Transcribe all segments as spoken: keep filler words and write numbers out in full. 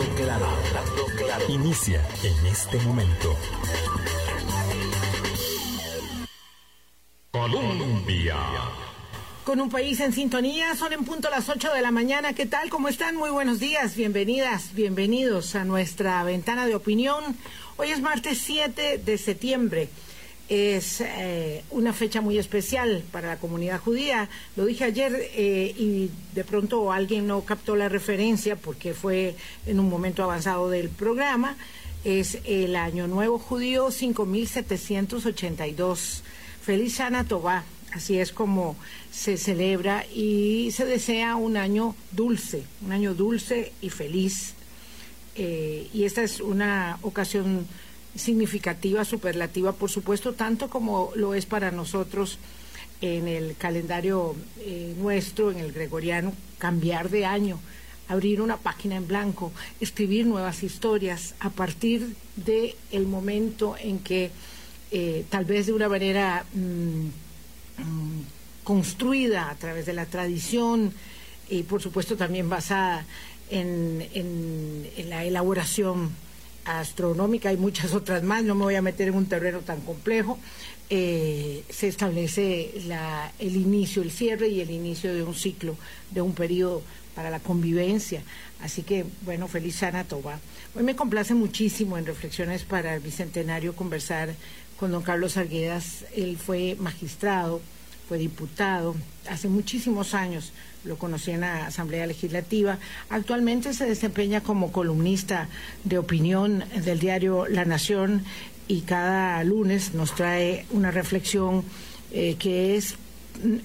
Hablando claro, hablando claro. Inicia en este momento. Colombia. Con un país en sintonía, son en punto las ocho de la mañana. ¿Qué tal? ¿Cómo están? Muy buenos días. Bienvenidas, bienvenidos a nuestra ventana de opinión. Hoy es martes siete de septiembre. Es eh, una fecha muy especial para la comunidad judía. Lo dije ayer eh, y de pronto alguien no captó la referencia porque fue en un momento avanzado del programa. Es el Año Nuevo Judío cinco mil setecientos ochenta y dos. Feliz Shana Tová. Así es como se celebra y se desea un año dulce, un año dulce y feliz. Eh, y esta es una ocasión significativa, superlativa, por supuesto, tanto como lo es para nosotros en el calendario eh, nuestro, en el gregoriano, cambiar de año, abrir una página en blanco, escribir nuevas historias a partir de el momento en que eh, tal vez de una manera mmm, mmm, construida a través de la tradición y por supuesto también basada en, en, en la elaboración astronómica y muchas otras más, no me voy a meter en un terreno tan complejo, eh, se establece la, el inicio, el cierre y el inicio de un ciclo, de un periodo para la convivencia. Así que, bueno, feliz Shana Tová. Hoy me complace muchísimo en Reflexiones para el Bicentenario conversar con don Carlos Arguedas. Él fue magistrado, fue diputado, hace muchísimos años lo conocí en la Asamblea Legislativa. Actualmente se desempeña como columnista de opinión del diario La Nación y cada lunes nos trae una reflexión eh, que es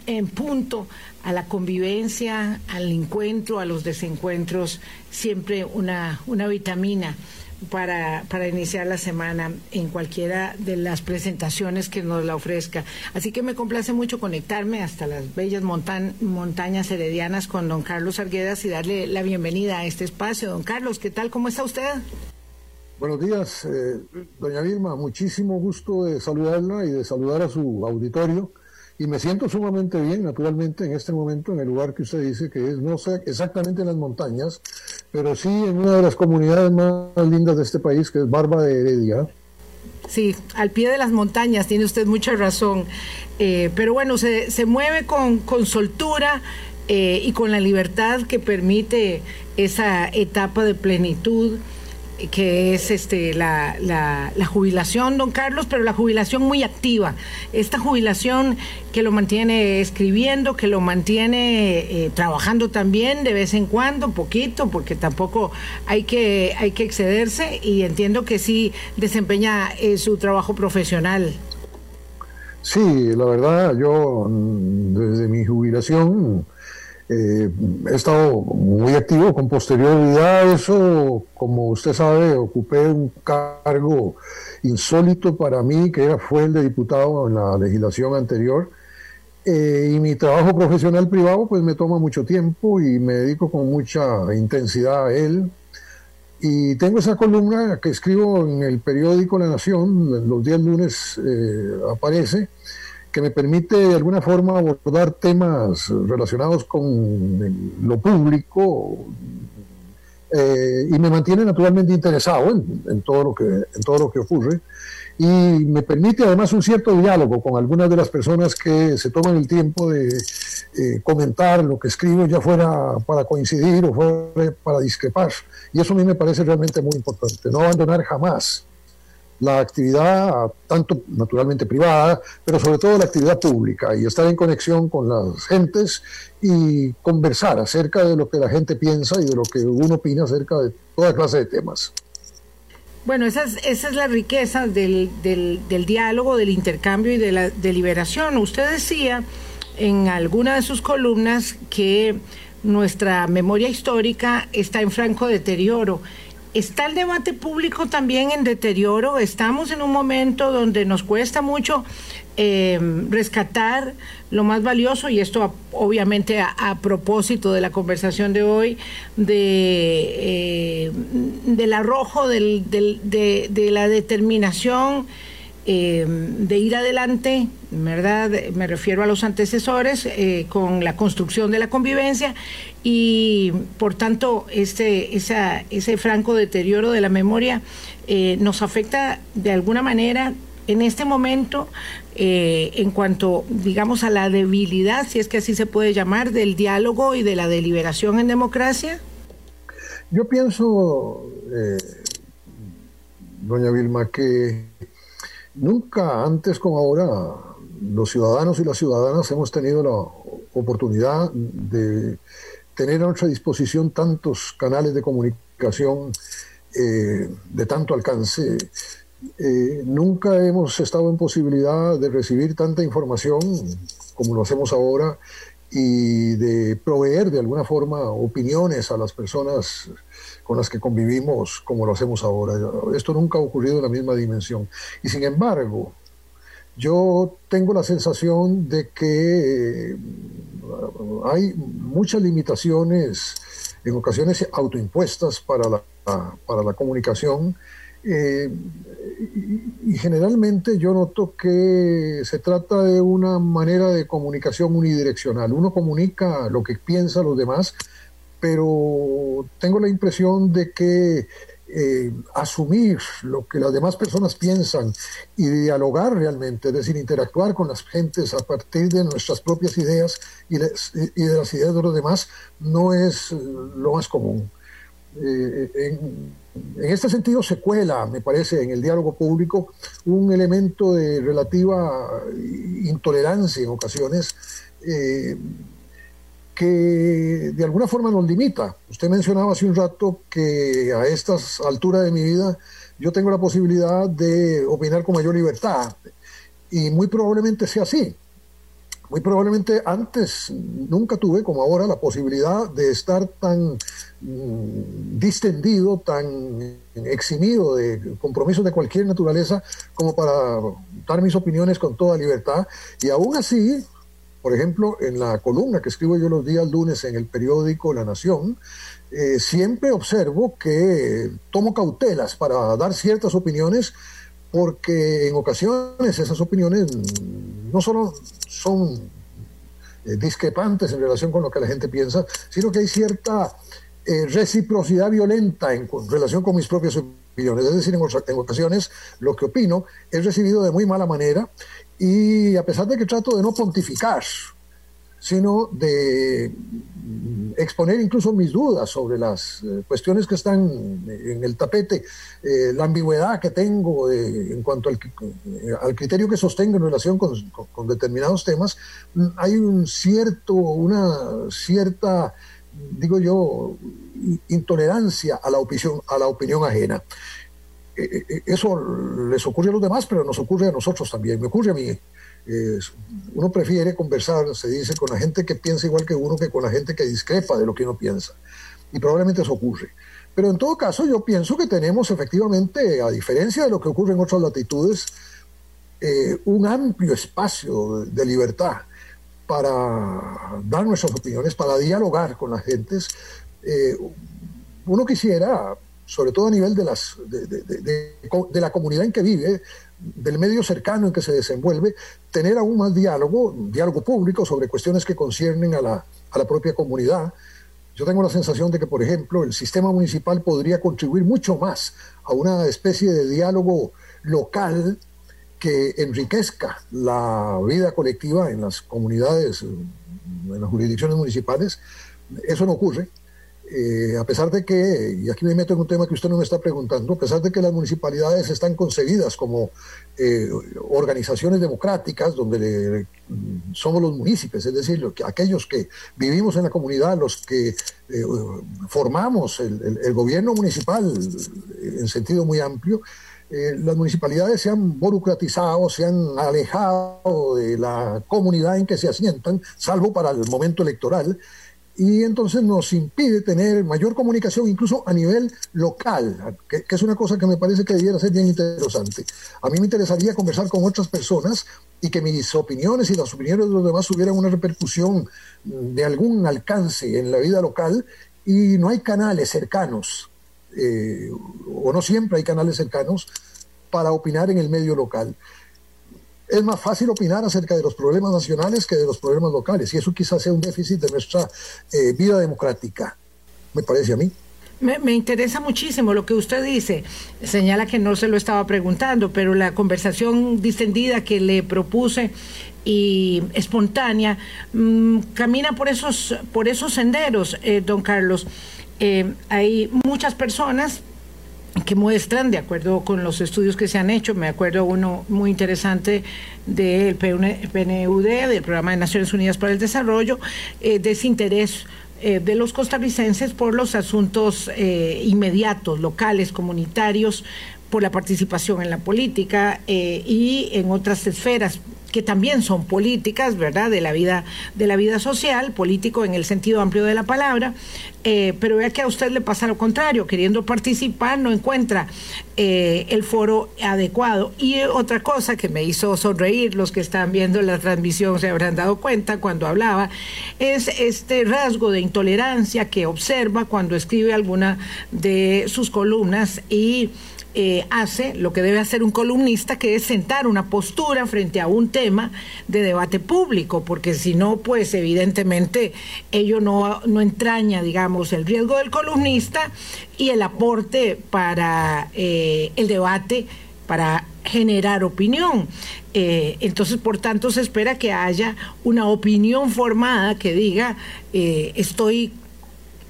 en punto a la convivencia, al encuentro, a los desencuentros, siempre una, una vitamina Para, para iniciar la semana en cualquiera de las presentaciones que nos la ofrezca. Así que me complace mucho conectarme hasta las bellas monta- montañas heredianas con don Carlos Arguedas y darle la bienvenida a este espacio. Don Carlos, ¿qué tal? ¿Cómo está usted? Buenos días, eh, doña Vilma. Muchísimo gusto de saludarla y de saludar a su auditorio. Y me siento sumamente bien, naturalmente, en este momento, en el lugar que usted dice que es, no sé exactamente en las montañas, pero sí en una de las comunidades más lindas de este país, que es Barba de Heredia. Sí, al pie de las montañas, tiene usted mucha razón. Eh, pero bueno, se, se mueve con, con soltura eh, y con la libertad que permite esa etapa de plenitud, que es este la, la, la jubilación, don Carlos, pero la jubilación muy activa, esta jubilación que lo mantiene escribiendo, que lo mantiene eh, trabajando también de vez en cuando, poquito, porque tampoco hay que, hay que excederse, y entiendo que sí desempeña eh, su trabajo profesional. Sí, la verdad, yo desde mi jubilación Eh, he estado muy activo. Con posterioridad a eso, como usted sabe, ocupé un cargo insólito para mí, que era, fue el de diputado en la legislación anterior, eh, y mi trabajo profesional privado pues me toma mucho tiempo y me dedico con mucha intensidad a él, y tengo esa columna que escribo en el periódico La Nación, los días lunes eh, aparece, que me permite de alguna forma abordar temas relacionados con lo público eh, y me mantiene naturalmente interesado en, en, todo lo que, en todo lo que ocurre, y me permite además un cierto diálogo con algunas de las personas que se toman el tiempo de eh, comentar lo que escribo, ya fuera para coincidir o fuera para discrepar, y eso a mí me parece realmente muy importante, no abandonar jamás la actividad, tanto naturalmente privada, pero sobre todo la actividad pública, y estar en conexión con las gentes y conversar acerca de lo que la gente piensa y de lo que uno opina acerca de toda clase de temas. Bueno, esa es, esa es la riqueza del, del, del diálogo, del intercambio y de la deliberación. Usted decía en alguna de sus columnas que nuestra memoria histórica está en franco deterioro. ¿Está el debate público también en deterioro? Estamos en un momento donde nos cuesta mucho eh, rescatar lo más valioso, y esto obviamente a, a propósito de la conversación de hoy, de eh, del arrojo, del, del, de, de la determinación eh, de ir adelante, ¿verdad? Me refiero a los antecesores, eh, con la construcción de la convivencia y, por tanto, este, esa, ese franco deterioro de la memoria eh, nos afecta de alguna manera en este momento eh, en cuanto, digamos, a la debilidad, si es que así se puede llamar, del diálogo y de la deliberación en democracia. Yo pienso, eh, doña Vilma, que nunca antes como ahora los ciudadanos y las ciudadanas hemos tenido la oportunidad de tener a nuestra disposición tantos canales de comunicación eh, de tanto alcance. Eh, nunca hemos estado en posibilidad de recibir tanta información como lo hacemos ahora y de proveer de alguna forma opiniones a las personas con las que convivimos como lo hacemos ahora. Esto nunca ha ocurrido en la misma dimensión. Y sin embargo, yo tengo la sensación de que hay muchas limitaciones, en ocasiones autoimpuestas, para la, para la comunicación. Eh, y generalmente yo noto que se trata de una manera de comunicación unidireccional. Uno comunica lo que piensa los demás, pero tengo la impresión de que eh, asumir lo que las demás personas piensan y dialogar realmente, es decir, interactuar con las gentes a partir de nuestras propias ideas y, les, y de las ideas de los demás, no es lo más común. Eh, en, En este sentido se cuela, me parece, en el diálogo público un elemento de relativa intolerancia en ocasiones eh, que de alguna forma nos limita. Usted mencionaba hace un rato que a estas alturas de mi vida yo tengo la posibilidad de opinar con mayor libertad y muy probablemente sea así. Muy probablemente antes nunca tuve, como ahora, la posibilidad de estar tan mm, distendido, tan eximido de compromisos de cualquier naturaleza como para dar mis opiniones con toda libertad. Y aún así, por ejemplo, en la columna que escribo yo los días lunes en el periódico La Nación, eh, siempre observo que tomo cautelas para dar ciertas opiniones, porque en ocasiones esas opiniones no solo son eh, discrepantes en relación con lo que la gente piensa, sino que hay cierta eh, reciprocidad violenta en con, relación con mis propias opiniones. Es decir, en, en ocasiones lo que opino es recibido de muy mala manera, y a pesar de que trato de no pontificar, sino de exponer incluso mis dudas sobre las eh, cuestiones que están en el tapete, eh, la ambigüedad que tengo eh, en cuanto al, eh, al criterio que sostengo en relación con, con, con determinados temas, hay un cierto, una cierta, digo yo, intolerancia a la opinión, a la opinión ajena. Eh, eso les ocurre a los demás, pero nos ocurre a nosotros también, me ocurre a mí. Eh, uno prefiere conversar, se dice, con la gente que piensa igual que uno que con la gente que discrepa de lo que uno piensa, y probablemente eso ocurre. Pero en todo caso yo pienso que tenemos efectivamente, a diferencia de lo que ocurre en otras latitudes, eh, un amplio espacio de, de libertad para dar nuestras opiniones, para dialogar con las gentes. Eh, uno quisiera, sobre todo a nivel de, las, de, de, de, de, de la comunidad en que vive, del medio cercano en que se desenvuelve, tener aún más diálogo, diálogo público sobre cuestiones que conciernen a la, a la propia comunidad. Yo tengo la sensación de que, por ejemplo, el sistema municipal podría contribuir mucho más a una especie de diálogo local que enriquezca la vida colectiva en las comunidades, en las jurisdicciones municipales. Eso no ocurre. Eh, a pesar de que, y aquí me meto en un tema que usted no me está preguntando, a pesar de que las municipalidades están concebidas como eh, organizaciones democráticas donde le, somos los municipios, es decir, lo que, aquellos que vivimos en la comunidad, los que eh, formamos el, el, el gobierno municipal en sentido muy amplio, eh, las municipalidades se han burocratizado, se han alejado de la comunidad en que se asientan, salvo para el momento electoral, y entonces nos impide tener mayor comunicación incluso a nivel local, que, que es una cosa que me parece que debiera ser bien interesante. A mí me interesaría conversar con otras personas y que mis opiniones y las opiniones de los demás tuvieran una repercusión de algún alcance en la vida local, y no hay canales cercanos, eh, o no siempre hay canales cercanos para opinar en el medio local. es más fácil opinar acerca de los problemas nacionales que de los problemas locales, y eso quizás sea un déficit de nuestra eh, vida democrática, me parece a mí. Me, me interesa muchísimo lo que usted dice. Señala que no se lo estaba preguntando, pero la conversación distendida que le propuse y espontánea mmm, camina por esos, por esos senderos, eh, don Carlos. Eh, hay muchas personas que muestran, de acuerdo con los estudios que se han hecho, me acuerdo uno muy interesante del P N U D, del Programa de Naciones Unidas para el Desarrollo, eh, desinterés eh, de los costarricenses por los asuntos eh, inmediatos, locales, comunitarios, por la participación en la política eh, y en otras esferas que también son políticas, ¿verdad?, de la vida, de la vida social, político en el sentido amplio de la palabra, eh, pero vea que a usted le pasa lo contrario, queriendo participar no encuentra eh, el foro adecuado. Y otra cosa que me hizo sonreír, los que están viendo la transmisión se habrán dado cuenta cuando hablaba, es este rasgo de intolerancia que observa cuando escribe alguna de sus columnas y Eh, hace lo que debe hacer un columnista, que es sentar una postura frente a un tema de debate público, porque si no, pues evidentemente ello no, no entraña, digamos, el riesgo del columnista y el aporte para eh, el debate, para generar opinión. Eh, entonces, por tanto, se espera que haya una opinión formada que diga eh, estoy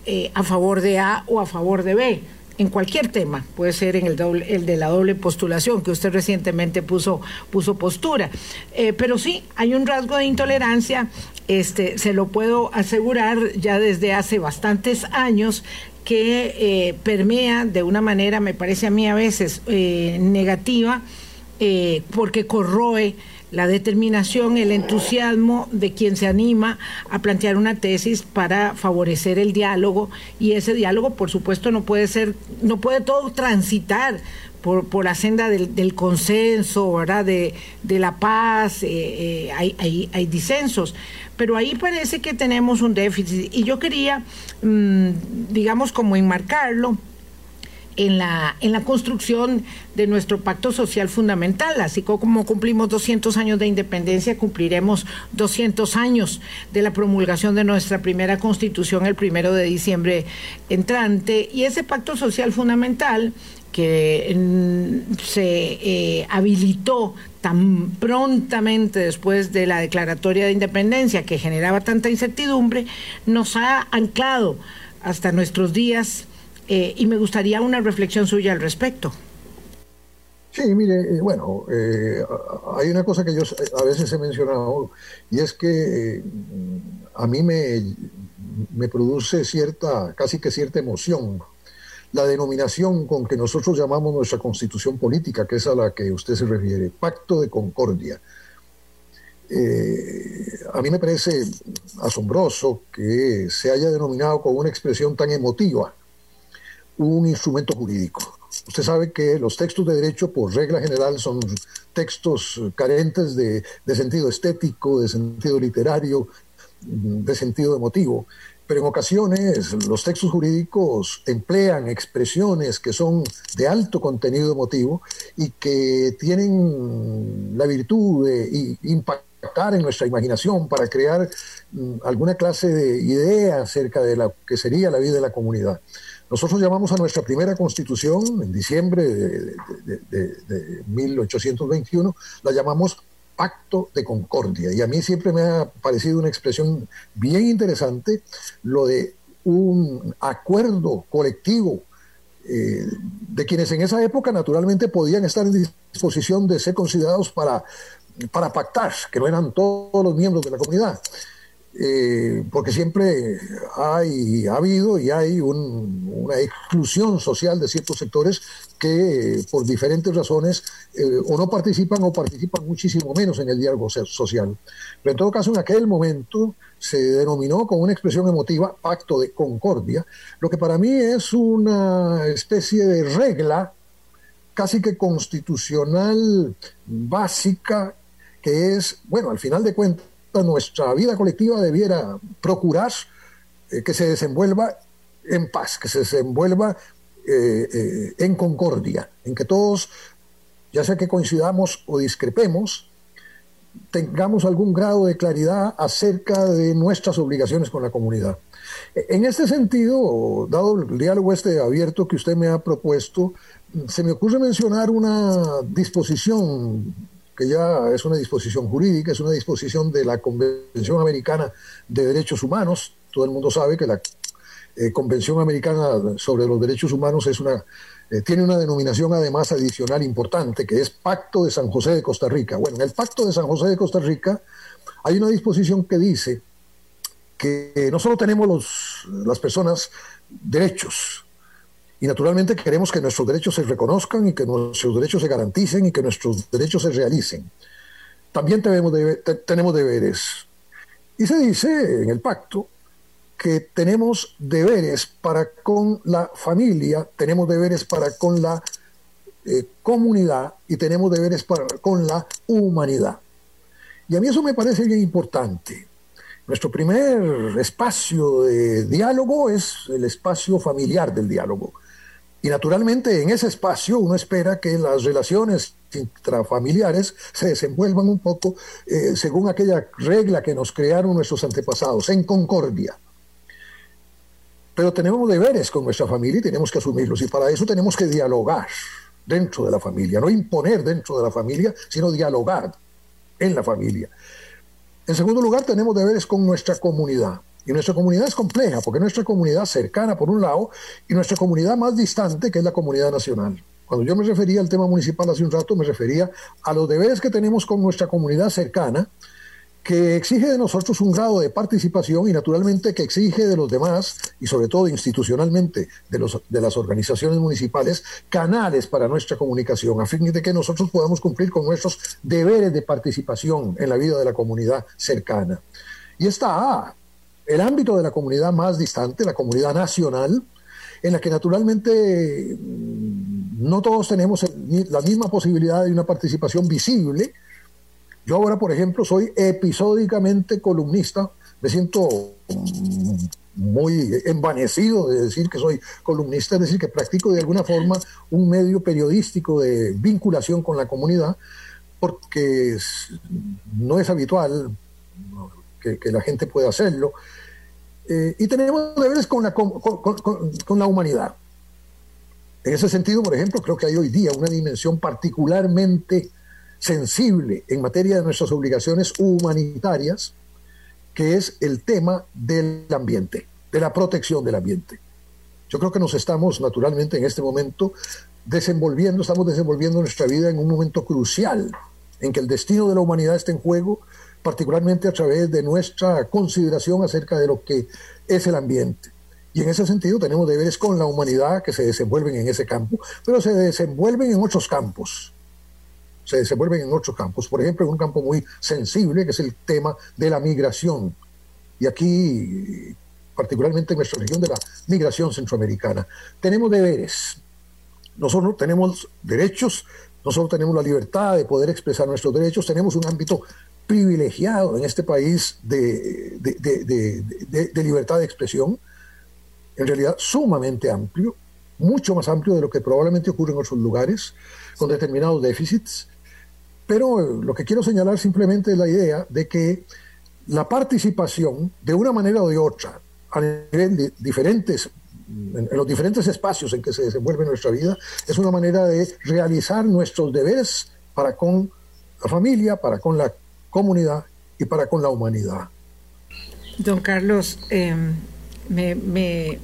eh, a favor de A o a favor de B. En cualquier tema, puede ser en el doble, el de la doble postulación, que usted recientemente puso, puso postura. Eh, pero sí, hay un rasgo de intolerancia, este, se lo puedo asegurar ya desde hace bastantes años, que eh, permea de una manera, me parece a mí a veces, eh, negativa, eh, porque corroe la determinación, el entusiasmo de quien se anima a plantear una tesis para favorecer el diálogo, y ese diálogo, por supuesto, no puede ser, no puede todo transitar por, por la senda del, del consenso, ¿verdad?, de, de la paz, eh, eh, hay, hay, hay disensos, pero ahí parece que tenemos un déficit, y yo quería, mmm, digamos, como enmarcarlo, en la, en la construcción de nuestro pacto social fundamental. Así como cumplimos doscientos años de independencia, cumpliremos doscientos años de la promulgación de nuestra primera Constitución el primero de diciembre entrante, y ese pacto social fundamental que mm, se eh, habilitó tan prontamente después de la declaratoria de independencia, que generaba tanta incertidumbre, nos ha anclado hasta nuestros días. Eh, y me gustaría una reflexión suya al respecto. Sí, mire, bueno, eh, hay una cosa que yo a veces he mencionado, y es que eh, a mí me, me produce cierta, casi que cierta emoción, la denominación con que nosotros llamamos nuestra constitución política, que es a la que usted se refiere, Pacto de Concordia. Eh, a mí me parece asombroso que se haya denominado con una expresión tan emotiva un instrumento jurídico. Usted sabe que los textos de derecho, por regla general, son textos carentes de, de sentido estético, de sentido literario, de sentido emotivo, pero en ocasiones los textos jurídicos emplean expresiones que son de alto contenido emotivo y que tienen la virtud de impactar en nuestra imaginación para crear mm, alguna clase de idea acerca de lo que sería la vida de la comunidad. Nosotros llamamos a nuestra primera Constitución, en diciembre de, de, de, de mil ochocientos veintiuno, la llamamos Pacto de Concordia, y a mí siempre me ha parecido una expresión bien interesante lo de un acuerdo colectivo eh, de quienes en esa época naturalmente podían estar en disposición de ser considerados para para pactar, que no eran todos los miembros de la comunidad, eh, porque siempre hay, ha habido y hay un, una exclusión social de ciertos sectores que eh, por diferentes razones eh, o no participan o participan muchísimo menos en el diálogo social. Pero en todo caso, en aquel momento se denominó con una expresión emotiva Pacto de Concordia, lo que para mí es una especie de regla casi que constitucional básica, que es, bueno, al final de cuentas nuestra vida colectiva debiera procurar eh, que se desenvuelva en paz, que se desenvuelva eh, eh, en concordia, en que todos, ya sea que coincidamos o discrepemos, tengamos algún grado de claridad acerca de nuestras obligaciones con la comunidad. En este sentido, dado el diálogo este abierto que usted me ha propuesto, se me ocurre mencionar una disposición que ya es una disposición jurídica, es una disposición de la Convención Americana de Derechos Humanos. Todo el mundo sabe que la eh, Convención Americana sobre los Derechos Humanos es una, eh, tiene una denominación además adicional importante, que es Pacto de San José de Costa Rica. Bueno, en el Pacto de San José de Costa Rica hay una disposición que dice que no solo tenemos los, las personas derechos, y naturalmente queremos que nuestros derechos se reconozcan y que nuestros derechos se garanticen y que nuestros derechos se realicen. También tenemos, debe, te, tenemos deberes. Y se dice en el pacto que tenemos deberes para con la familia, tenemos deberes para con la eh, comunidad y tenemos deberes para con la humanidad. Y a mí eso me parece bien importante. Nuestro primer espacio de diálogo es el espacio familiar del diálogo. Y naturalmente en ese espacio uno espera que las relaciones intrafamiliares se desenvuelvan un poco eh, según aquella regla que nos crearon nuestros antepasados, en concordia. Pero tenemos deberes con nuestra familia y tenemos que asumirlos. Y para eso tenemos que dialogar dentro de la familia, no imponer dentro de la familia, sino dialogar en la familia. En segundo lugar, tenemos deberes con nuestra comunidad. Y nuestra comunidad es compleja, porque nuestra comunidad cercana, por un lado, y nuestra comunidad más distante, que es la comunidad nacional. Cuando yo me refería al tema municipal hace un rato, me refería a los deberes que tenemos con nuestra comunidad cercana, que exige de nosotros un grado de participación y naturalmente que exige de los demás, y sobre todo institucionalmente de, los, de las organizaciones municipales, canales para nuestra comunicación, a fin de que nosotros podamos cumplir con nuestros deberes de participación en la vida de la comunidad cercana. Y está el ámbito de la comunidad más distante, la comunidad nacional, en la que naturalmente no todos tenemos la misma posibilidad de una participación visible. Yo ahora, por ejemplo, soy episódicamente columnista. Me siento muy envanecido de decir que soy columnista, es decir, que practico de alguna forma un medio periodístico de vinculación con la comunidad, porque no es habitual que, que la gente pueda hacerlo. Eh, y tenemos deberes con la, con, con, con, con la humanidad. En ese sentido, por ejemplo, creo que hay hoy día una dimensión particularmente sensible en materia de nuestras obligaciones humanitarias, que es el tema del ambiente, de la protección del ambiente. Yo creo que nos estamos naturalmente en este momento desenvolviendo, estamos desenvolviendo nuestra vida en un momento crucial, en que el destino de la humanidad está en juego, particularmente a través de nuestra consideración acerca de lo que es el ambiente. Y en ese sentido tenemos deberes con la humanidad que se desenvuelven en ese campo, pero se desenvuelven en otros campos. se desenvuelven en otros campos, por ejemplo en un campo muy sensible que es el tema de la migración, y aquí particularmente en nuestra región de la migración centroamericana tenemos deberes. Nosotros tenemos derechos, nosotros tenemos la libertad de poder expresar nuestros derechos, tenemos un ámbito privilegiado en este país de, de, de, de, de, de libertad de expresión, en realidad sumamente amplio, mucho más amplio de lo que probablemente ocurre en otros lugares, con determinados déficits. Pero lo que quiero señalar simplemente es la idea de que la participación, de una manera o de otra, a nivel de diferentes, en los diferentes espacios en que se desenvuelve nuestra vida, es una manera de realizar nuestros deberes para con la familia, para con la comunidad y para con la humanidad. Don Carlos, eh, me, me,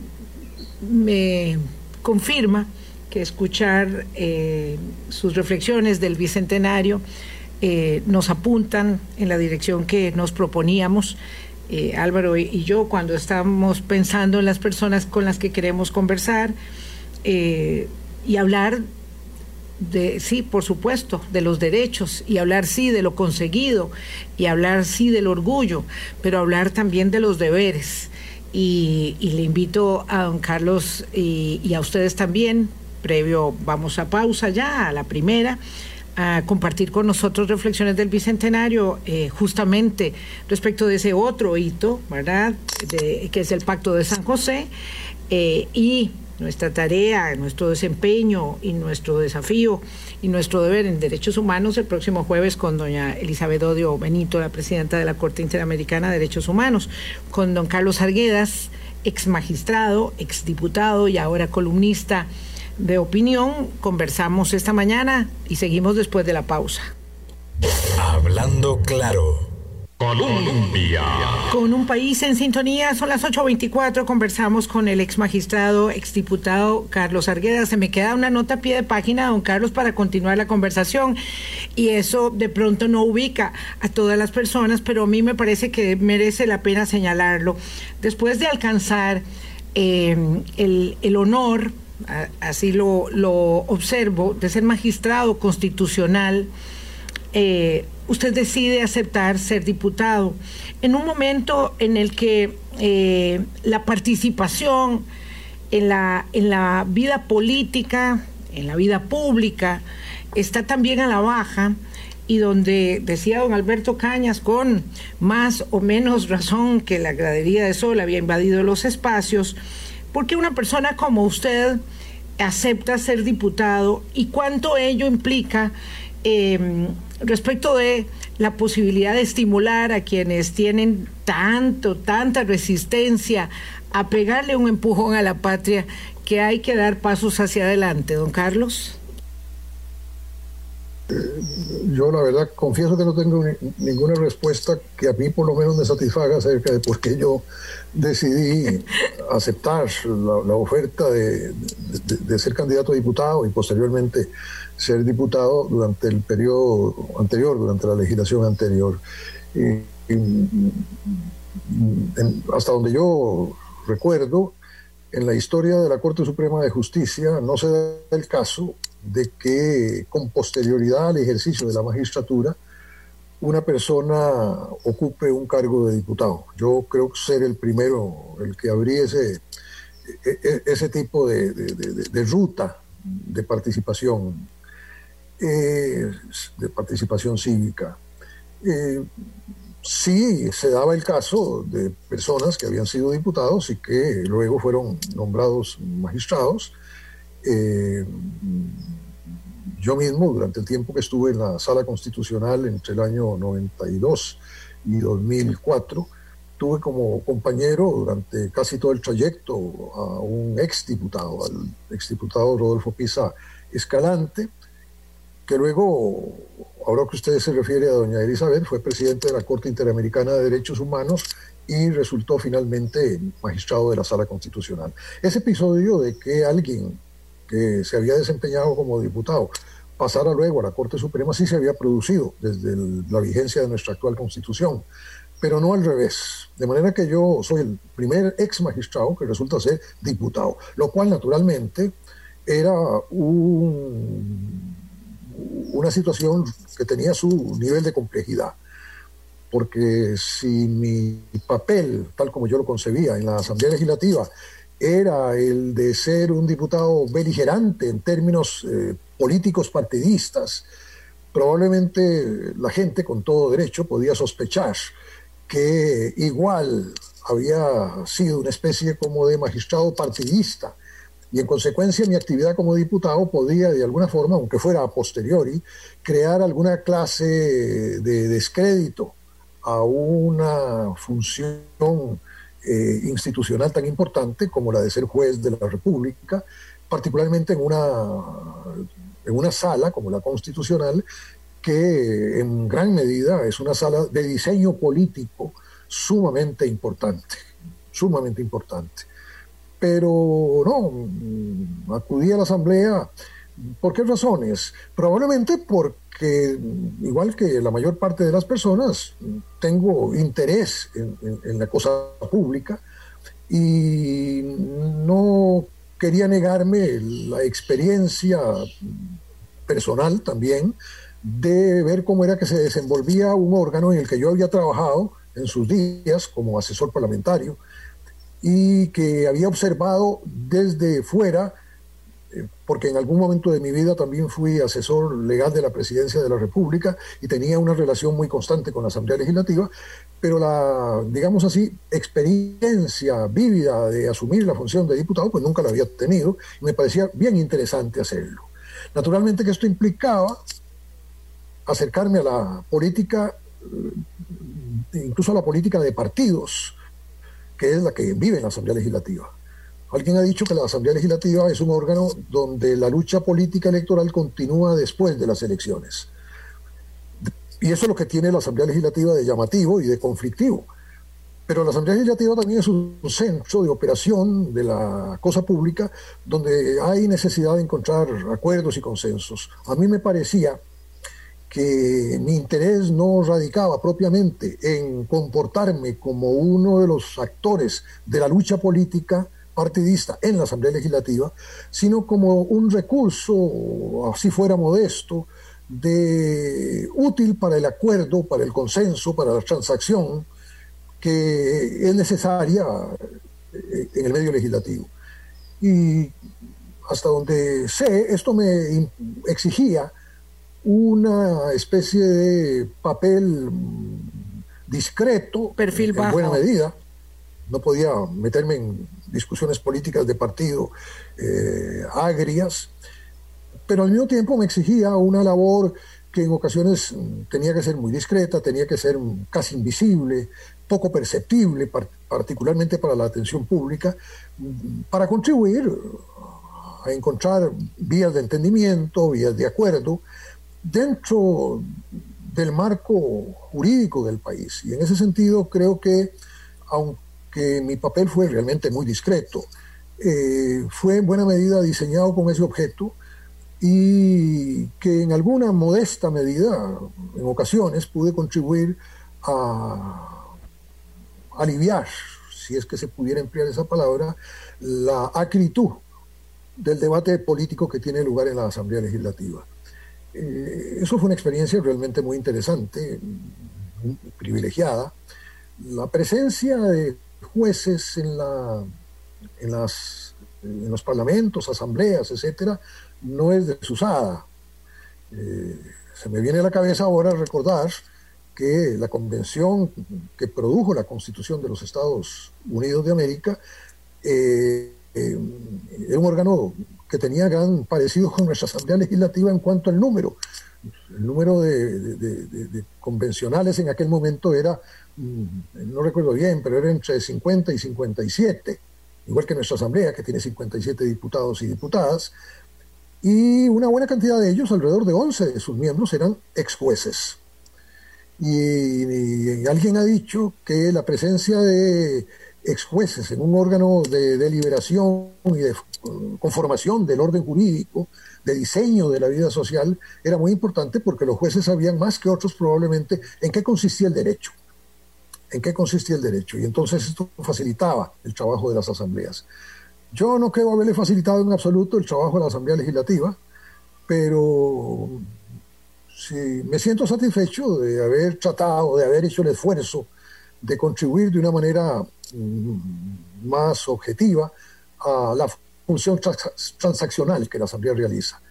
me confirma que escuchar eh, sus reflexiones del Bicentenario eh, nos apuntan en la dirección que nos proponíamos, eh, Álvaro y yo, cuando estábamos pensando en las personas con las que queremos conversar eh, y hablar de, sí, por supuesto, de los derechos, y hablar sí de lo conseguido, y hablar sí del orgullo, pero hablar también de los deberes. Y, y le invito a don Carlos y, y a ustedes también, previo, vamos a pausa ya, a la primera, a compartir con nosotros reflexiones del Bicentenario, eh, justamente respecto de ese otro hito, ¿verdad?, de, que es el Pacto de San José, eh, y nuestra tarea, nuestro desempeño y nuestro desafío y nuestro deber en derechos humanos el próximo jueves con doña Elizabeth Odio Benito, la presidenta de la Corte Interamericana de Derechos Humanos, con don Carlos Arguedas, ex magistrado, ex diputado y ahora columnista de opinión. Conversamos esta mañana y seguimos después de la pausa. Hablando claro. Colombia. Con un país en sintonía, son las ocho veinticuatro, conversamos con el ex magistrado, ex diputado Carlos Arguedas. Se me queda una nota a pie de página, don Carlos, para continuar la conversación, y eso de pronto no ubica a todas las personas, pero a mí me parece que merece la pena señalarlo. Después de alcanzar eh, el, el honor, a, así lo, lo observo, de ser magistrado constitucional, eh, usted decide aceptar ser diputado en un momento en el que eh, la participación en la, en la vida política, en la vida pública, está también a la baja, y donde decía don Alberto Cañas, con más o menos razón, que la gradería de Sol había invadido los espacios. ¿Por qué una persona como usted acepta ser diputado y cuánto ello implica Eh, respecto de la posibilidad de estimular a quienes tienen tanto, tanta resistencia a pegarle un empujón a la patria, que hay que dar pasos hacia adelante, don Carlos? Eh, yo la verdad confieso que no tengo ni, ninguna respuesta que a mí por lo menos me satisfaga acerca de por qué yo decidí aceptar la, la oferta de, de, de ser candidato a diputado y posteriormente ser diputado durante el periodo anterior, durante la legislación anterior. Y, y, en, hasta donde yo recuerdo, en la historia de la Corte Suprema de Justicia no se da el caso de que con posterioridad al ejercicio de la magistratura una persona ocupe un cargo de diputado. Yo creo ser el primero, el que abrí ese, ese tipo de, de, de, de ruta de participación. Eh, de participación cívica. Eh, sí se daba el caso de personas que habían sido diputados y que luego fueron nombrados magistrados. Eh, yo mismo, durante el tiempo que estuve en la Sala Constitucional entre el año noventa y dos y dos mil cuatro, tuve como compañero durante casi todo el trayecto a un exdiputado, al exdiputado Rodolfo Piza Escalante, que luego, ahora que usted se refiere a doña Elizabeth, fue presidente de la Corte Interamericana de Derechos Humanos y resultó finalmente magistrado de la Sala Constitucional. Ese episodio de que alguien que se había desempeñado como diputado pasara luego a la Corte Suprema sí se había producido desde el, la vigencia de nuestra actual Constitución, pero no al revés. De manera que yo soy el primer ex magistrado que resulta ser diputado, lo cual naturalmente era un... una situación que tenía su nivel de complejidad, porque si mi papel, tal como yo lo concebía en la Asamblea Legislativa, era el de ser un diputado beligerante en términos eh, políticos partidistas, probablemente la gente con todo derecho podía sospechar que igual había sido una especie como de magistrado partidista, y en consecuencia mi actividad como diputado podía de alguna forma, aunque fuera a posteriori, crear alguna clase de descrédito a una función eh, institucional tan importante como la de ser juez de la República, particularmente en una, en una sala como la Constitucional, que en gran medida es una sala de diseño político sumamente importante, sumamente importante. Pero no, acudí a la Asamblea. ¿Por qué razones? Probablemente porque, igual que la mayor parte de las personas, tengo interés en, en, en la cosa pública y no quería negarme la experiencia personal también de ver cómo era que se desenvolvía un órgano en el que yo había trabajado en sus días como asesor parlamentario, y que había observado desde fuera porque en algún momento de mi vida también fui asesor legal de la Presidencia de la República y tenía una relación muy constante con la Asamblea Legislativa, pero la, digamos así, experiencia vívida de asumir la función de diputado, pues nunca la había tenido, y me parecía bien interesante hacerlo. Naturalmente que esto implicaba acercarme a la política, incluso a la política de partidos, que es la que vive en la Asamblea Legislativa. Alguien ha dicho que la Asamblea Legislativa es un órgano donde la lucha política electoral continúa después de las elecciones. Y eso es lo que tiene la Asamblea Legislativa de llamativo y de conflictivo. Pero la Asamblea Legislativa también es un centro de operación de la cosa pública donde hay necesidad de encontrar acuerdos y consensos. A mí me parecía que mi interés no radicaba propiamente en comportarme como uno de los actores de la lucha política partidista en la Asamblea Legislativa, sino como un recurso, así fuera modesto, de útil para el acuerdo, para el consenso, para la transacción que es necesaria en el medio legislativo. Y hasta donde sé, esto me exigía una especie de papel discreto, perfil bajo, en buena medida. No podía meterme en discusiones políticas de partido eh, agrias, pero al mismo tiempo me exigía una labor que en ocasiones tenía que ser muy discreta, tenía que ser casi invisible, poco perceptible, par- particularmente para la atención pública, para contribuir a encontrar vías de entendimiento, vías de acuerdo, dentro del marco jurídico del país. Y en ese sentido creo que, aunque que mi papel fue realmente muy discreto, eh, fue en buena medida diseñado con ese objeto, y que en alguna modesta medida, en ocasiones, pude contribuir a aliviar, si es que se pudiera emplear esa palabra, la acritud del debate político que tiene lugar en la Asamblea Legislativa. Eh, eso fue una experiencia realmente muy interesante, privilegiada. La presencia de jueces en, la, en, las, en los parlamentos, asambleas, etcétera, no es desusada. Eh, se me viene a la cabeza ahora recordar que la convención que produjo la Constitución de los Estados Unidos de América eh, eh, era un órgano que tenía gran parecido con nuestra Asamblea Legislativa en cuanto al número. El número de, de, de, de convencionales en aquel momento era, no recuerdo bien, pero era entre cincuenta y cincuenta y siete, igual que nuestra asamblea, que tiene cincuenta y siete diputados y diputadas, y una buena cantidad de ellos, alrededor de once de sus miembros, eran ex jueces. Y, y alguien ha dicho que la presencia de ex jueces en un órgano de deliberación y de conformación del orden jurídico, de diseño de la vida social, era muy importante porque los jueces sabían más que otros probablemente en qué consistía el derecho. en qué consistía el derecho, y entonces esto facilitaba el trabajo de las asambleas. Yo no creo haberle facilitado en absoluto el trabajo de la Asamblea Legislativa, pero sí, me siento satisfecho de haber tratado, de haber hecho el esfuerzo de contribuir de una manera mm, más objetiva a la función trans- transaccional que la Asamblea realiza.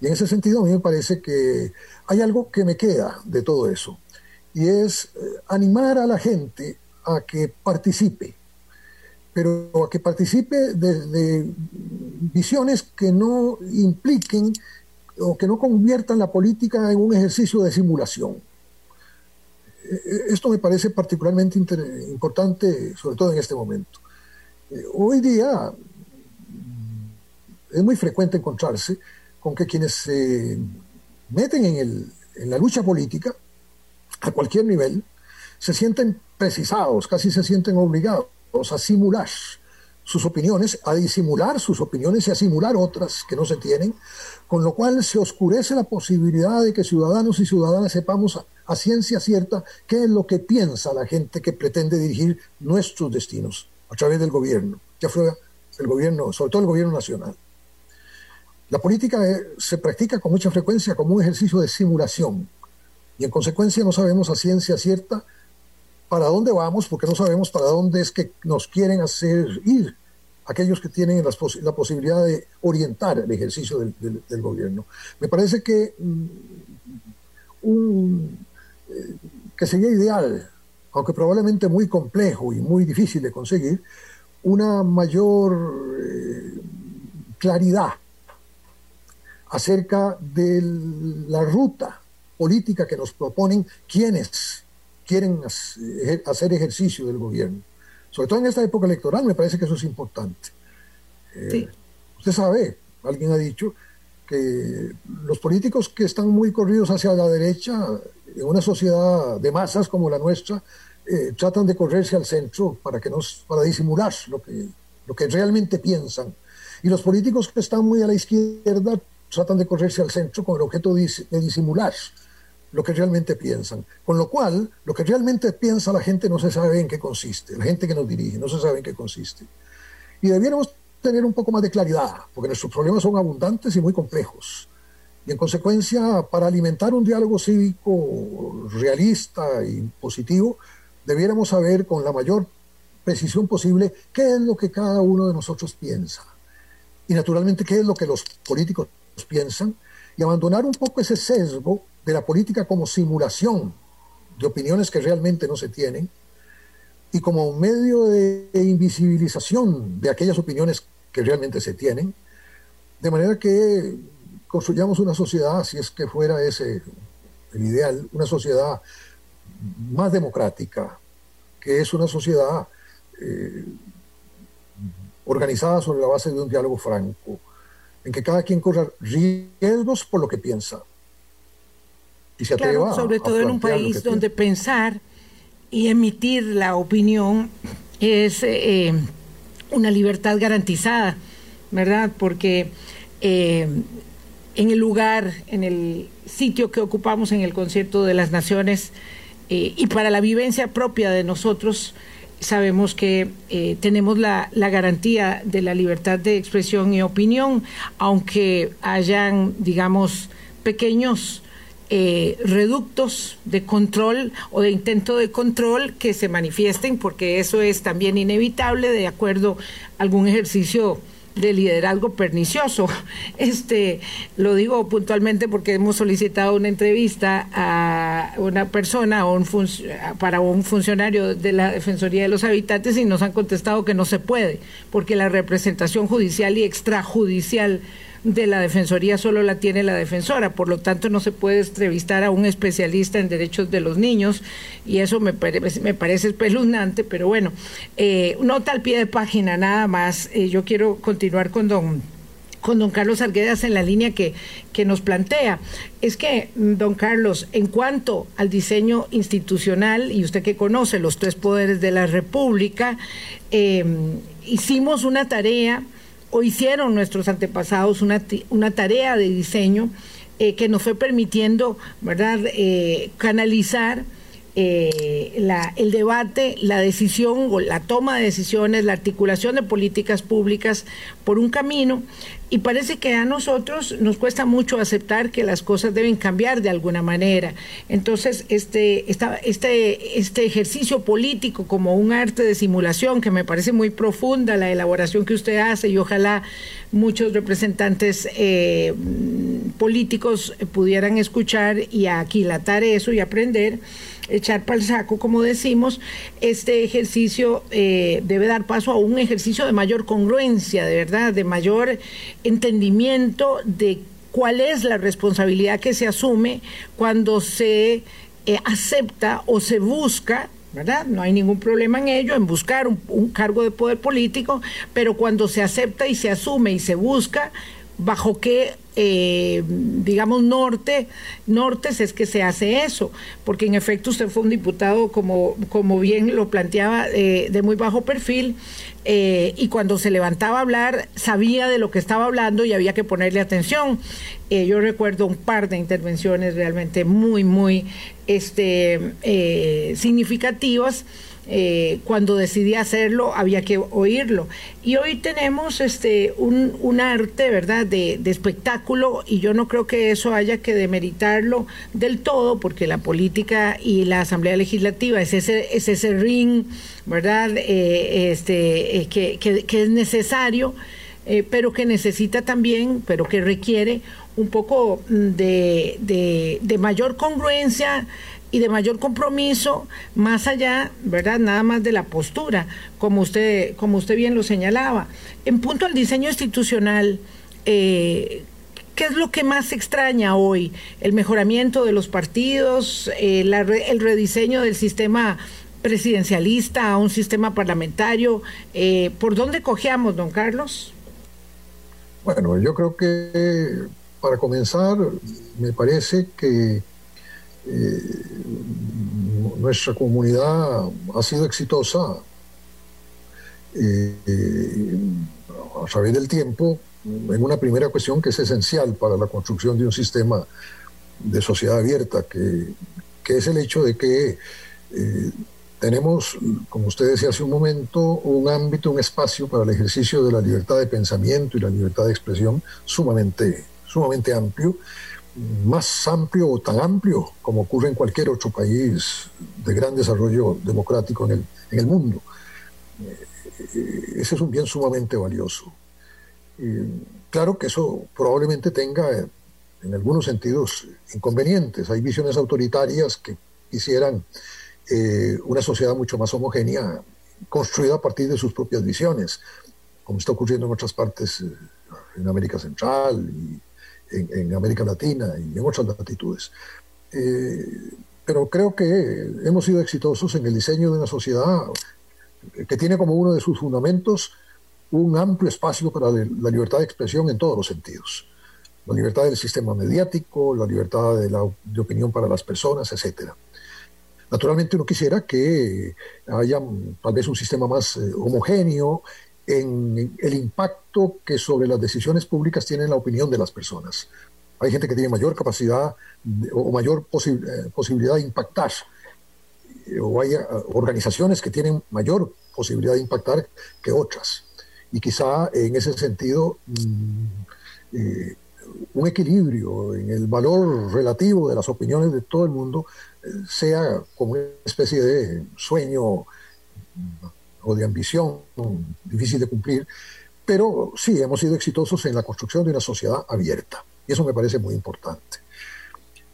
Y en ese sentido a mí me parece que hay algo que me queda de todo eso, y es animar a la gente a que participe, pero a que participe desde visiones que no impliquen o que no conviertan la política en un ejercicio de simulación. Esto me parece particularmente importante, sobre todo en este momento. Hoy día es muy frecuente encontrarse con que quienes se meten en, el, en la lucha política, a cualquier nivel, se sienten precisados, casi se sienten obligados a simular sus opiniones, a disimular sus opiniones y a simular otras que no se tienen, con lo cual se oscurece la posibilidad de que ciudadanos y ciudadanas sepamos a, a ciencia cierta qué es lo que piensa la gente que pretende dirigir nuestros destinos a través del gobierno, ya fuera el gobierno, sobre todo el gobierno nacional. La política se practica con mucha frecuencia como un ejercicio de simulación, y en consecuencia no sabemos a ciencia cierta para dónde vamos, porque no sabemos para dónde es que nos quieren hacer ir aquellos que tienen las pos la posibilidad de orientar el ejercicio del, del, del gobierno. Me parece que mm, un, eh, que sería ideal, aunque probablemente muy complejo y muy difícil de conseguir, una mayor eh, claridad acerca de la ruta política que nos proponen quienes quieren hacer ejercicio del gobierno. Sobre todo en esta época electoral me parece que eso es importante. Eh, sí. Usted sabe, alguien ha dicho, que los políticos que están muy corridos hacia la derecha, en una sociedad de masas como la nuestra, eh, tratan de correrse al centro para, que nos, para disimular lo que, lo que realmente piensan. Y los políticos que están muy a la izquierda tratan de correrse al centro con el objeto de disimular lo que realmente piensan. Con lo cual, lo que realmente piensa la gente no se sabe en qué consiste, la gente que nos dirige no se sabe en qué consiste. Y debiéramos tener un poco más de claridad, porque nuestros problemas son abundantes y muy complejos. Y en consecuencia, para alimentar un diálogo cívico realista y positivo, debiéramos saber con la mayor precisión posible qué es lo que cada uno de nosotros piensa. Y naturalmente qué es lo que los políticos piensan, y abandonar un poco ese sesgo de la política como simulación de opiniones que realmente no se tienen y como medio de invisibilización de aquellas opiniones que realmente se tienen, de manera que construyamos una sociedad, si es que fuera ese el ideal, una sociedad más democrática, que es una sociedad eh, organizada sobre la base de un diálogo franco, en que cada quien corra riesgos por lo que piensa. Y se atreva, claro, sobre todo en un país donde pensar y emitir la opinión es eh, una libertad garantizada, ¿verdad? Porque eh, en el lugar, en el sitio que ocupamos en el concierto de las naciones eh, y para la vivencia propia de nosotros, sabemos que eh, tenemos la, la garantía de la libertad de expresión y opinión, aunque hayan, digamos, pequeños eh, reductos de control o de intento de control que se manifiesten, porque eso es también inevitable de acuerdo a algún ejercicio de liderazgo pernicioso. Este, lo digo puntualmente porque hemos solicitado una entrevista a una persona o un para un funcionario de la Defensoría de los Habitantes y nos han contestado que no se puede, porque la representación judicial y extrajudicial de la Defensoría solo la tiene la defensora, por lo tanto no se puede entrevistar a un especialista en derechos de los niños, y eso me, pare me parece espeluznante, pero bueno, eh, nota al pie de página nada más. Eh, yo quiero continuar con don, con don Carlos Arguedas en la línea que, que nos plantea. Es que, don Carlos, en cuanto al diseño institucional, y usted que conoce los tres poderes de la República, eh, hicimos una tarea, o hicieron nuestros antepasados una, una tarea de diseño eh, que nos fue permitiendo, ¿verdad?, eh, canalizar eh, la, el debate, la decisión o la toma de decisiones, la articulación de políticas públicas por un camino, y parece que a nosotros nos cuesta mucho aceptar que las cosas deben cambiar de alguna manera. Entonces, este, esta, este, este ejercicio político como un arte de simulación, que me parece muy profunda la elaboración que usted hace, y ojalá muchos representantes eh, políticos pudieran escuchar y aquilatar eso y aprender, echar pa'l saco, como decimos. Este ejercicio eh, debe dar paso a un ejercicio de mayor congruencia, de verdad, de mayor entendimiento de cuál es la responsabilidad que se asume cuando se eh, acepta o se busca, ¿verdad? No hay ningún problema en ello, en buscar un, un cargo de poder político, pero cuando se acepta y se asume y se busca, ¿bajo qué, eh, digamos, norte, nortes es que se hace eso? Porque en efecto usted fue un diputado, como, como bien lo planteaba, eh, de muy bajo perfil, eh, y cuando se levantaba a hablar sabía de lo que estaba hablando y había que ponerle atención. Eh, yo recuerdo un par de intervenciones realmente muy, muy este, eh, significativas, eh, cuando decidí hacerlo había que oírlo. Y hoy tenemos este un, un arte, ¿verdad?, de, de espectáculo, y yo no creo que eso haya que demeritarlo del todo, porque la política y la Asamblea Legislativa es ese, es ese ring, ¿verdad?, eh, este, eh, que, que, que es necesario, eh, pero que necesita también, pero que requiere un poco de, de, de mayor congruencia y de mayor compromiso, más allá, ¿verdad?, nada más de la postura, como usted, como usted bien lo señalaba. En punto al diseño institucional, eh, ¿qué es lo que más extraña hoy? ¿El mejoramiento de los partidos, eh, la, el rediseño del sistema presidencialista a un sistema parlamentario? Eh, ¿Por dónde cojeamos, don Carlos? Bueno, yo creo que, para comenzar, me parece que Eh, nuestra comunidad ha sido exitosa eh, eh, a través del tiempo en una primera cuestión que es esencial para la construcción de un sistema de sociedad abierta, que, que es el hecho de que eh, tenemos, como usted decía hace un momento, un ámbito, un espacio para el ejercicio de la libertad de pensamiento y la libertad de expresión sumamente, sumamente amplio, más amplio o tan amplio como ocurre en cualquier otro país de gran desarrollo democrático en el, en el mundo. Ese es un bien sumamente valioso. Y claro que eso probablemente tenga en algunos sentidos inconvenientes. Hay visiones autoritarias que quisieran eh, una sociedad mucho más homogénea, construida a partir de sus propias visiones, como está ocurriendo en otras partes, en América Central y En, en América Latina y en otras latitudes. Eh, pero creo que hemos sido exitosos en el diseño de una sociedad que tiene como uno de sus fundamentos un amplio espacio para la libertad de expresión en todos los sentidos. La libertad del sistema mediático, la libertad de, la, de opinión para las personas, etcétera. Naturalmente uno quisiera que haya tal vez un sistema más eh, homogéneo en el impacto que sobre las decisiones públicas tiene la opinión de las personas. Hay gente que tiene mayor capacidad de, o mayor posi posibilidad de impactar, o hay organizaciones que tienen mayor posibilidad de impactar que otras. Y quizá en ese sentido mm, eh, un equilibrio en el valor relativo de las opiniones de todo el mundo eh, sea como una especie de sueño o de ambición difícil de cumplir, pero sí, hemos sido exitosos en la construcción de una sociedad abierta, y eso me parece muy importante.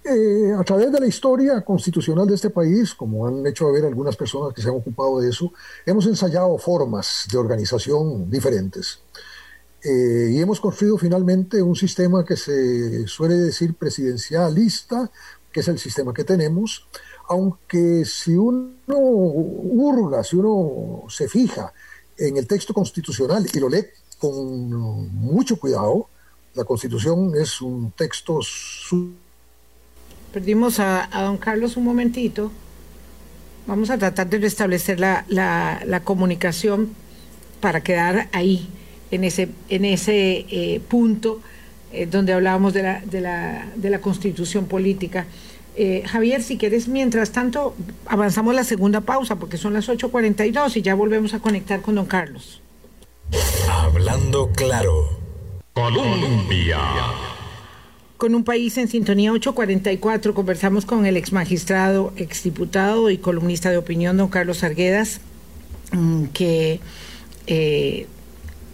Eh, a través de la historia constitucional de este país, como han hecho ver algunas personas que se han ocupado de eso, hemos ensayado formas de organización diferentes, eh, y hemos construido finalmente un sistema que se suele decir presidencialista, que es el sistema que tenemos, aunque si uno hurga, si uno se fija en el texto constitucional y lo lee con mucho cuidado, la Constitución es un texto... Perdimos a, a don Carlos un momentito. Vamos a tratar de restablecer la, la, la comunicación para quedar ahí, en ese, en ese eh, punto eh, donde hablábamos de la, de la, de la Constitución política. Eh, Javier, si quieres, mientras tanto, avanzamos la segunda pausa, porque son las ocho cuarenta y dos y ya volvemos a conectar con don Carlos. Hablando claro, Colombia. Con un país en sintonía, ocho cuarenta y cuatro, conversamos con el exmagistrado, exdiputado y columnista de opinión, don Carlos Arguedas, que... Eh,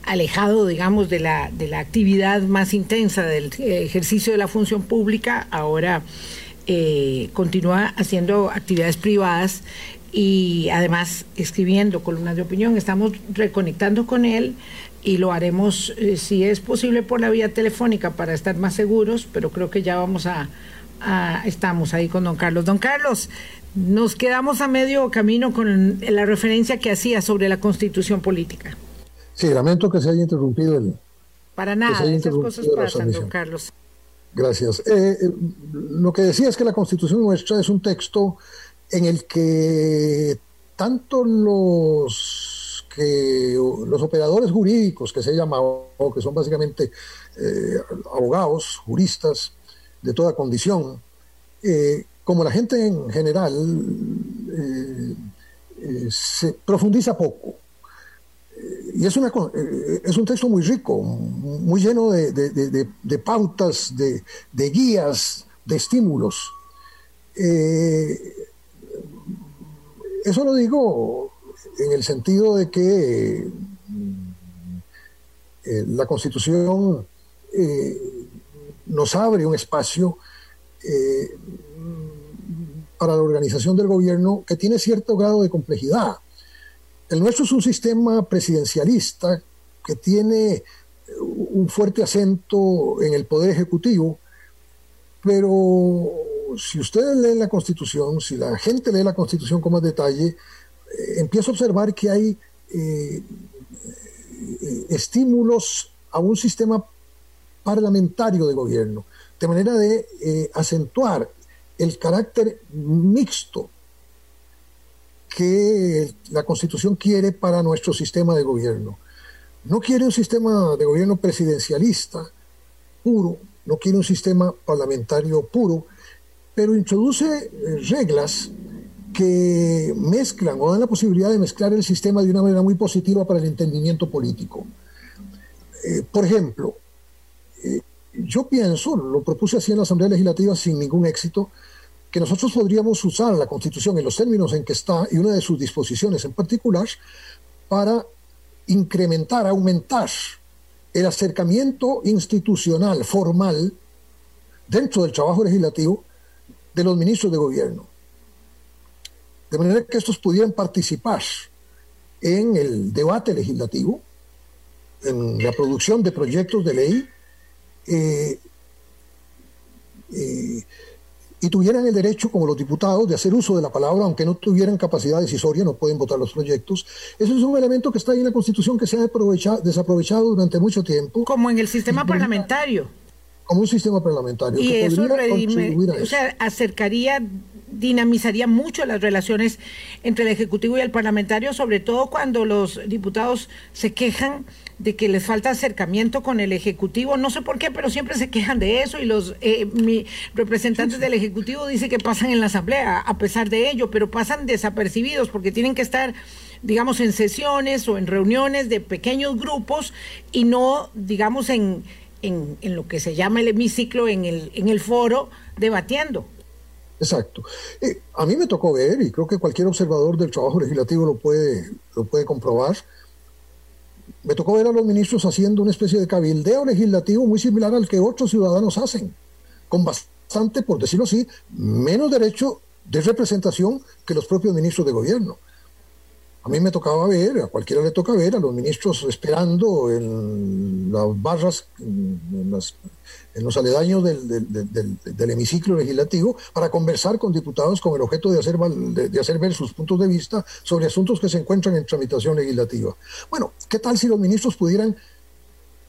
alejado, digamos, de la, de la actividad más intensa del ejercicio de la función pública, ahora eh, continúa haciendo actividades privadas y además escribiendo columnas de opinión. Estamos reconectando con él y lo haremos, eh, si es posible, por la vía telefónica para estar más seguros, pero creo que ya vamos a, a estamos ahí con don Carlos. Don Carlos, nos quedamos a medio camino con la referencia que hacía sobre la Constitución política. Sí, lamento que se haya interrumpido el... Para nada, esas cosas pasan, don Carlos. Gracias. Eh, eh, lo que decía es que la Constitución nuestra es un texto en el que tanto los, que, los operadores jurídicos, que se llamaban, que son básicamente eh, abogados, juristas de toda condición, eh, como la gente en general... Eh, eh, se profundiza poco. Y es, una, es un texto muy rico, muy lleno de, de, de, de pautas, de, de guías, de estímulos. Eh, eso lo digo en el sentido de que eh, la Constitución eh, nos abre un espacio eh, para la organización del gobierno que tiene cierto grado de complejidad. El nuestro es un sistema presidencialista que tiene un fuerte acento en el poder ejecutivo, pero si ustedes leen la Constitución, si la gente lee la Constitución con más detalle, eh, empieza a observar que hay eh, estímulos a un sistema parlamentario de gobierno, de manera de eh, acentuar el carácter mixto que la Constitución quiere para nuestro sistema de gobierno. No quiere un sistema de gobierno presidencialista puro, no quiere un sistema parlamentario puro, pero introduce reglas que mezclan o dan la posibilidad de mezclar el sistema de una manera muy positiva para el entendimiento político. Eh, por ejemplo, eh, yo pienso, lo propuse así en la Asamblea Legislativa sin ningún éxito, que nosotros podríamos usar la Constitución en los términos en que está, y una de sus disposiciones en particular, para incrementar, aumentar el acercamiento institucional, formal, dentro del trabajo legislativo de los ministros de gobierno. De manera que estos pudieran participar en el debate legislativo, en la producción de proyectos de ley, eh, eh, y tuvieran el derecho, como los diputados, de hacer uso de la palabra, aunque no tuvieran capacidad decisoria, no pueden votar los proyectos. Eso es un elemento que está ahí en la Constitución que se ha desaprovechado durante mucho tiempo. Como en el sistema parlamentario. Como un sistema parlamentario. Y que eso, redime, o sea, eso acercaría, dinamizaría mucho las relaciones entre el Ejecutivo y el parlamentario, sobre todo cuando los diputados se quejan de que les falta acercamiento con el Ejecutivo, no sé por qué, pero siempre se quejan de eso, y los eh, mi representantes del Ejecutivo dicen que pasan en la Asamblea, a pesar de ello, pero pasan desapercibidos, porque tienen que estar, digamos, en sesiones o en reuniones de pequeños grupos, y no, digamos, en, en, en lo que se llama el hemiciclo, en el, en el foro, debatiendo. Exacto. Eh, a mí me tocó ver, y creo que cualquier observador del trabajo legislativo lo puede, lo puede comprobar, me tocó ver a los ministros haciendo una especie de cabildeo legislativo muy similar al que otros ciudadanos hacen, con bastante, por decirlo así, menos derecho de representación que los propios ministros de gobierno. A mí me tocaba ver, a cualquiera le toca ver, a los ministros esperando en las barras, en, las, en los aledaños del, del, del, del hemiciclo legislativo, para conversar con diputados con el objeto de hacer, de, de hacer ver sus puntos de vista sobre asuntos que se encuentran en tramitación legislativa. Bueno, ¿qué tal si los ministros pudieran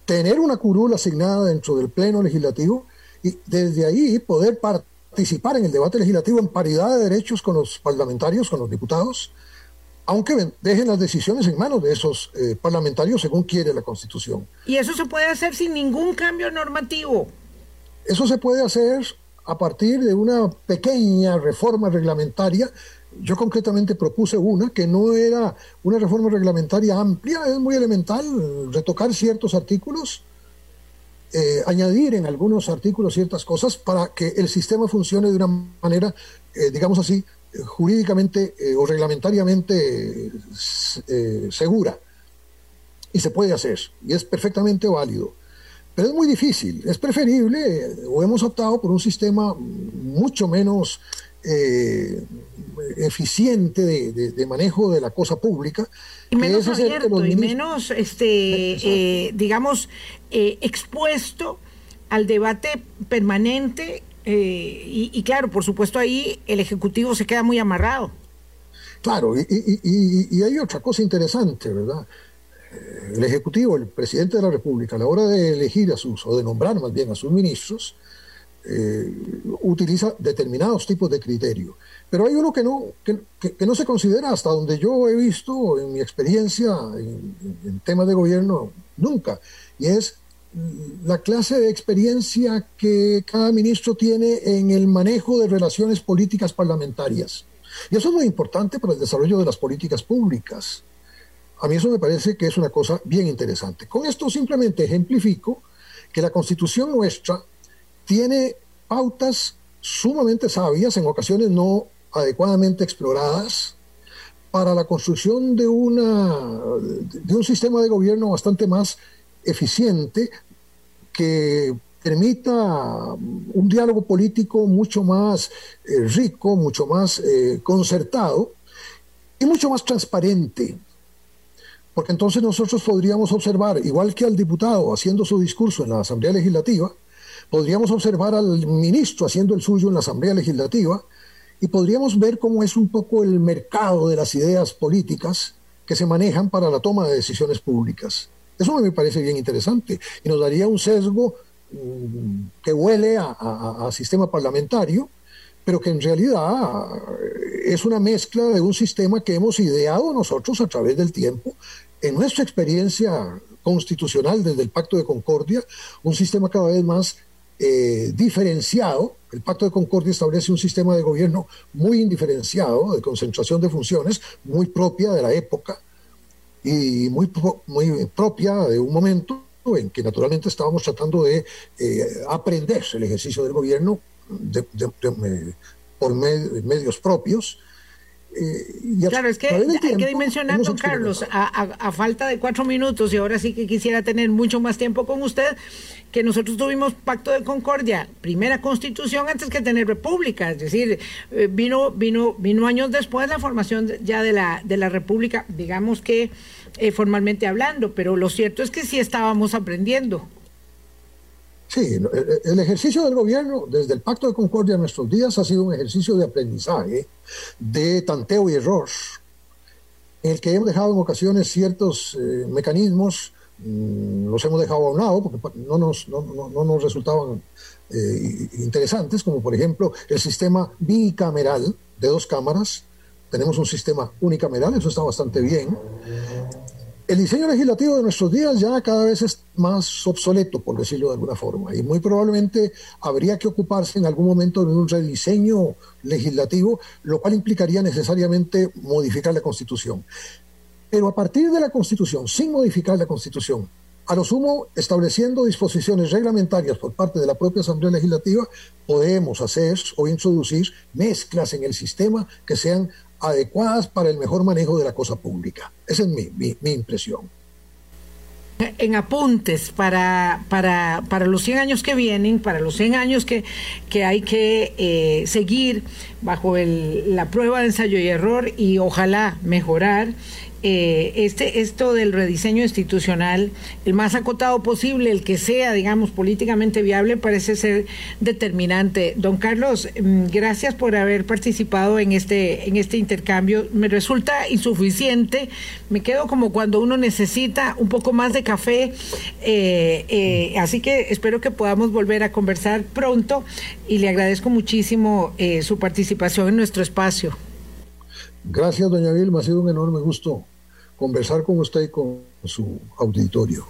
tener una curul asignada dentro del pleno legislativo y desde ahí poder participar en el debate legislativo en paridad de derechos con los parlamentarios, con los diputados, aunque dejen las decisiones en manos de esos eh, parlamentarios según quiere la Constitución? Y eso se puede hacer sin ningún cambio normativo. Eso se puede hacer a partir de una pequeña reforma reglamentaria. Yo concretamente propuse una que no era una reforma reglamentaria amplia, es muy elemental, retocar ciertos artículos, eh, añadir en algunos artículos ciertas cosas para que el sistema funcione de una manera, eh, digamos así, jurídicamente eh, o reglamentariamente eh, segura, y se puede hacer, y es perfectamente válido, pero es muy difícil. Es preferible, eh, o hemos optado por un sistema mucho menos eh, eficiente de, de, de manejo de la cosa pública, y menos abierto, y menos, este, eh, digamos, eh, expuesto al debate permanente. Eh, y, y claro, por supuesto ahí el Ejecutivo se queda muy amarrado. Claro, y, y, y, y hay otra cosa interesante, ¿verdad? El Ejecutivo, el Presidente de la República, a la hora de elegir a sus, o de nombrar más bien a sus ministros, eh, utiliza determinados tipos de criterio. Pero hay uno que no, que, que, que no se considera, hasta donde yo he visto en mi experiencia en, en temas de gobierno, nunca, y es la clase de experiencia que cada ministro tiene en el manejo de relaciones políticas parlamentarias. Y eso es muy importante para el desarrollo de las políticas públicas. A mí eso me parece que es una cosa bien interesante. Con esto simplemente ejemplifico que la Constitución nuestra tiene pautas sumamente sabias, en ocasiones no adecuadamente exploradas, para la construcción de, una, de un sistema de gobierno bastante más eficiente, que permita un diálogo político mucho más eh, rico, mucho más eh, concertado y mucho más transparente. Porque entonces nosotros podríamos observar, igual que al diputado haciendo su discurso en la Asamblea Legislativa, podríamos observar al ministro haciendo el suyo en la Asamblea Legislativa, y podríamos ver cómo es un poco el mercado de las ideas políticas que se manejan para la toma de decisiones públicas. Eso me parece bien interesante y nos daría un sesgo um, que huele a, a, a sistema parlamentario, pero que en realidad es una mezcla de un sistema que hemos ideado nosotros a través del tiempo, en nuestra experiencia constitucional desde el Pacto de Concordia, un sistema cada vez más eh, diferenciado. El Pacto de Concordia establece un sistema de gobierno muy indiferenciado, de concentración de funciones, muy propia de la época y muy, pro, muy propia de un momento en que naturalmente estábamos tratando de eh, aprender el ejercicio del gobierno de, de, de, de, por med, medios propios. Eh, y claro, es que tiempo, hay que dimensionar, don Carlos, a, a, a falta de cuatro minutos, y ahora sí que quisiera tener mucho más tiempo con usted, que nosotros tuvimos Pacto de Concordia, primera Constitución antes que tener República, es decir, vino vino vino años después la formación ya de la, de la República, digamos que eh, formalmente hablando, pero lo cierto es que sí estábamos aprendiendo. Sí, el ejercicio del gobierno desde el Pacto de Concordia en nuestros días ha sido un ejercicio de aprendizaje, de tanteo y error, en el que hemos dejado en ocasiones ciertos eh, mecanismos, mmm, los hemos dejado a un lado porque no nos, no, no, no nos resultaban eh, interesantes, como por ejemplo el sistema bicameral de dos cámaras. Tenemos un sistema unicameral, eso está bastante bien. El diseño legislativo de nuestros días ya cada vez es más obsoleto, por decirlo de alguna forma, y muy probablemente habría que ocuparse en algún momento de un rediseño legislativo, lo cual implicaría necesariamente modificar la Constitución. Pero a partir de la Constitución, sin modificar la Constitución, a lo sumo estableciendo disposiciones reglamentarias por parte de la propia Asamblea Legislativa, podemos hacer o introducir mezclas en el sistema que sean adecuadas para el mejor manejo de la cosa pública. Esa es mi, mi, mi impresión. En apuntes para, para, para los cien años que vienen, para los cien años que, que hay que eh, seguir bajo el, la prueba de ensayo y error, y ojalá mejorar eh, este esto del rediseño institucional, el más acotado posible, el que sea, digamos, políticamente viable, parece ser determinante. Don Carlos, gracias por haber participado en este, en este intercambio. Me resulta insuficiente, me quedo como cuando uno necesita un poco más de café, eh, eh, así que espero que podamos volver a conversar pronto y le agradezco muchísimo eh, su participación en nuestro espacio. Gracias, doña Vilma, ha sido un enorme gusto conversar con usted y con su auditorio.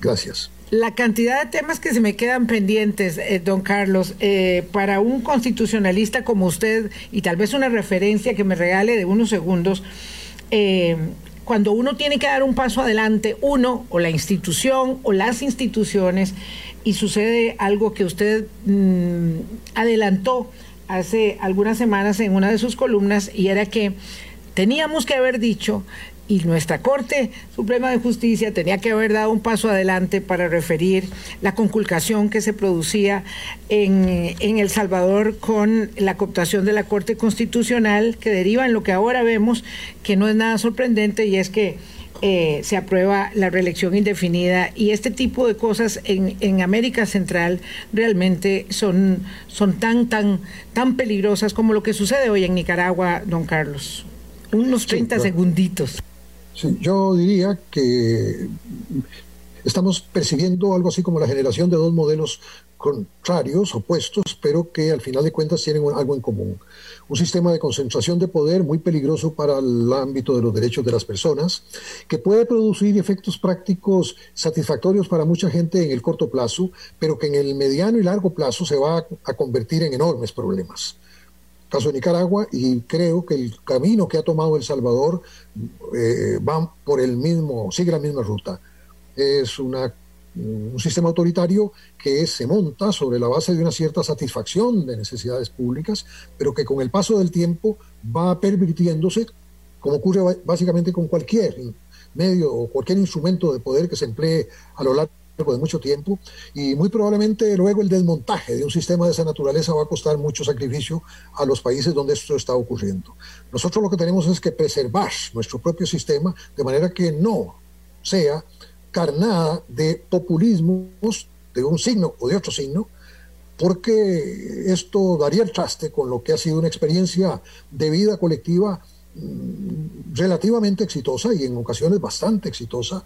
Gracias. La cantidad de temas que se me quedan pendientes, eh, don Carlos, eh, para un constitucionalista como usted, y tal vez una referencia que me regale de unos segundos, eh, cuando uno tiene que dar un paso adelante, uno o la institución o las instituciones, y sucede algo que usted mmm, adelantó hace algunas semanas en una de sus columnas, y era que teníamos que haber dicho, y nuestra Corte Suprema de Justicia tenía que haber dado un paso adelante para referir la conculcación que se producía en, en El Salvador con la cooptación de la Corte Constitucional, que deriva en lo que ahora vemos, que no es nada sorprendente, y es que eh, se aprueba la reelección indefinida, y este tipo de cosas en, en América Central realmente son, son tan, tan, tan peligrosas como lo que sucede hoy en Nicaragua, don Carlos. Unos treinta sí, yo, segunditos. Sí, yo diría que estamos percibiendo algo así como la generación de dos modelos contrarios, opuestos, pero que al final de cuentas tienen algo en común. Un sistema de concentración de poder muy peligroso para el ámbito de los derechos de las personas, que puede producir efectos prácticos satisfactorios para mucha gente en el corto plazo, pero que en el mediano y largo plazo se va a, a convertir en enormes problemas. caso de Nicaragua, y creo que el camino que ha tomado El Salvador eh, va por el mismo, sigue la misma ruta. Es una, un sistema autoritario que se monta sobre la base de una cierta satisfacción de necesidades públicas, pero que con el paso del tiempo va pervirtiéndose, como ocurre básicamente con cualquier medio o cualquier instrumento de poder que se emplee a lo largo de mucho tiempo, y muy probablemente luego el desmontaje de un sistema de esa naturaleza va a costar mucho sacrificio a los países donde esto está ocurriendo. Nosotros lo que tenemos es que preservar nuestro propio sistema de manera que no sea carnada de populismos de un signo o de otro signo, porque esto daría el traste con lo que ha sido una experiencia de vida colectiva relativamente exitosa y en ocasiones bastante exitosa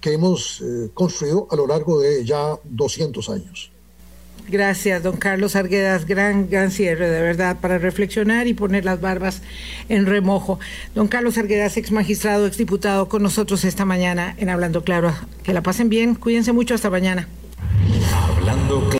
que hemos eh, construido a lo largo de ya doscientos años. Gracias, don Carlos Arguedas. Gran, gran cierre, de verdad, para reflexionar y poner las barbas en remojo. Don Carlos Arguedas, ex magistrado, ex diputado, con nosotros esta mañana en Hablando Claro. Que la pasen bien, cuídense mucho, hasta mañana. Hablando Claro.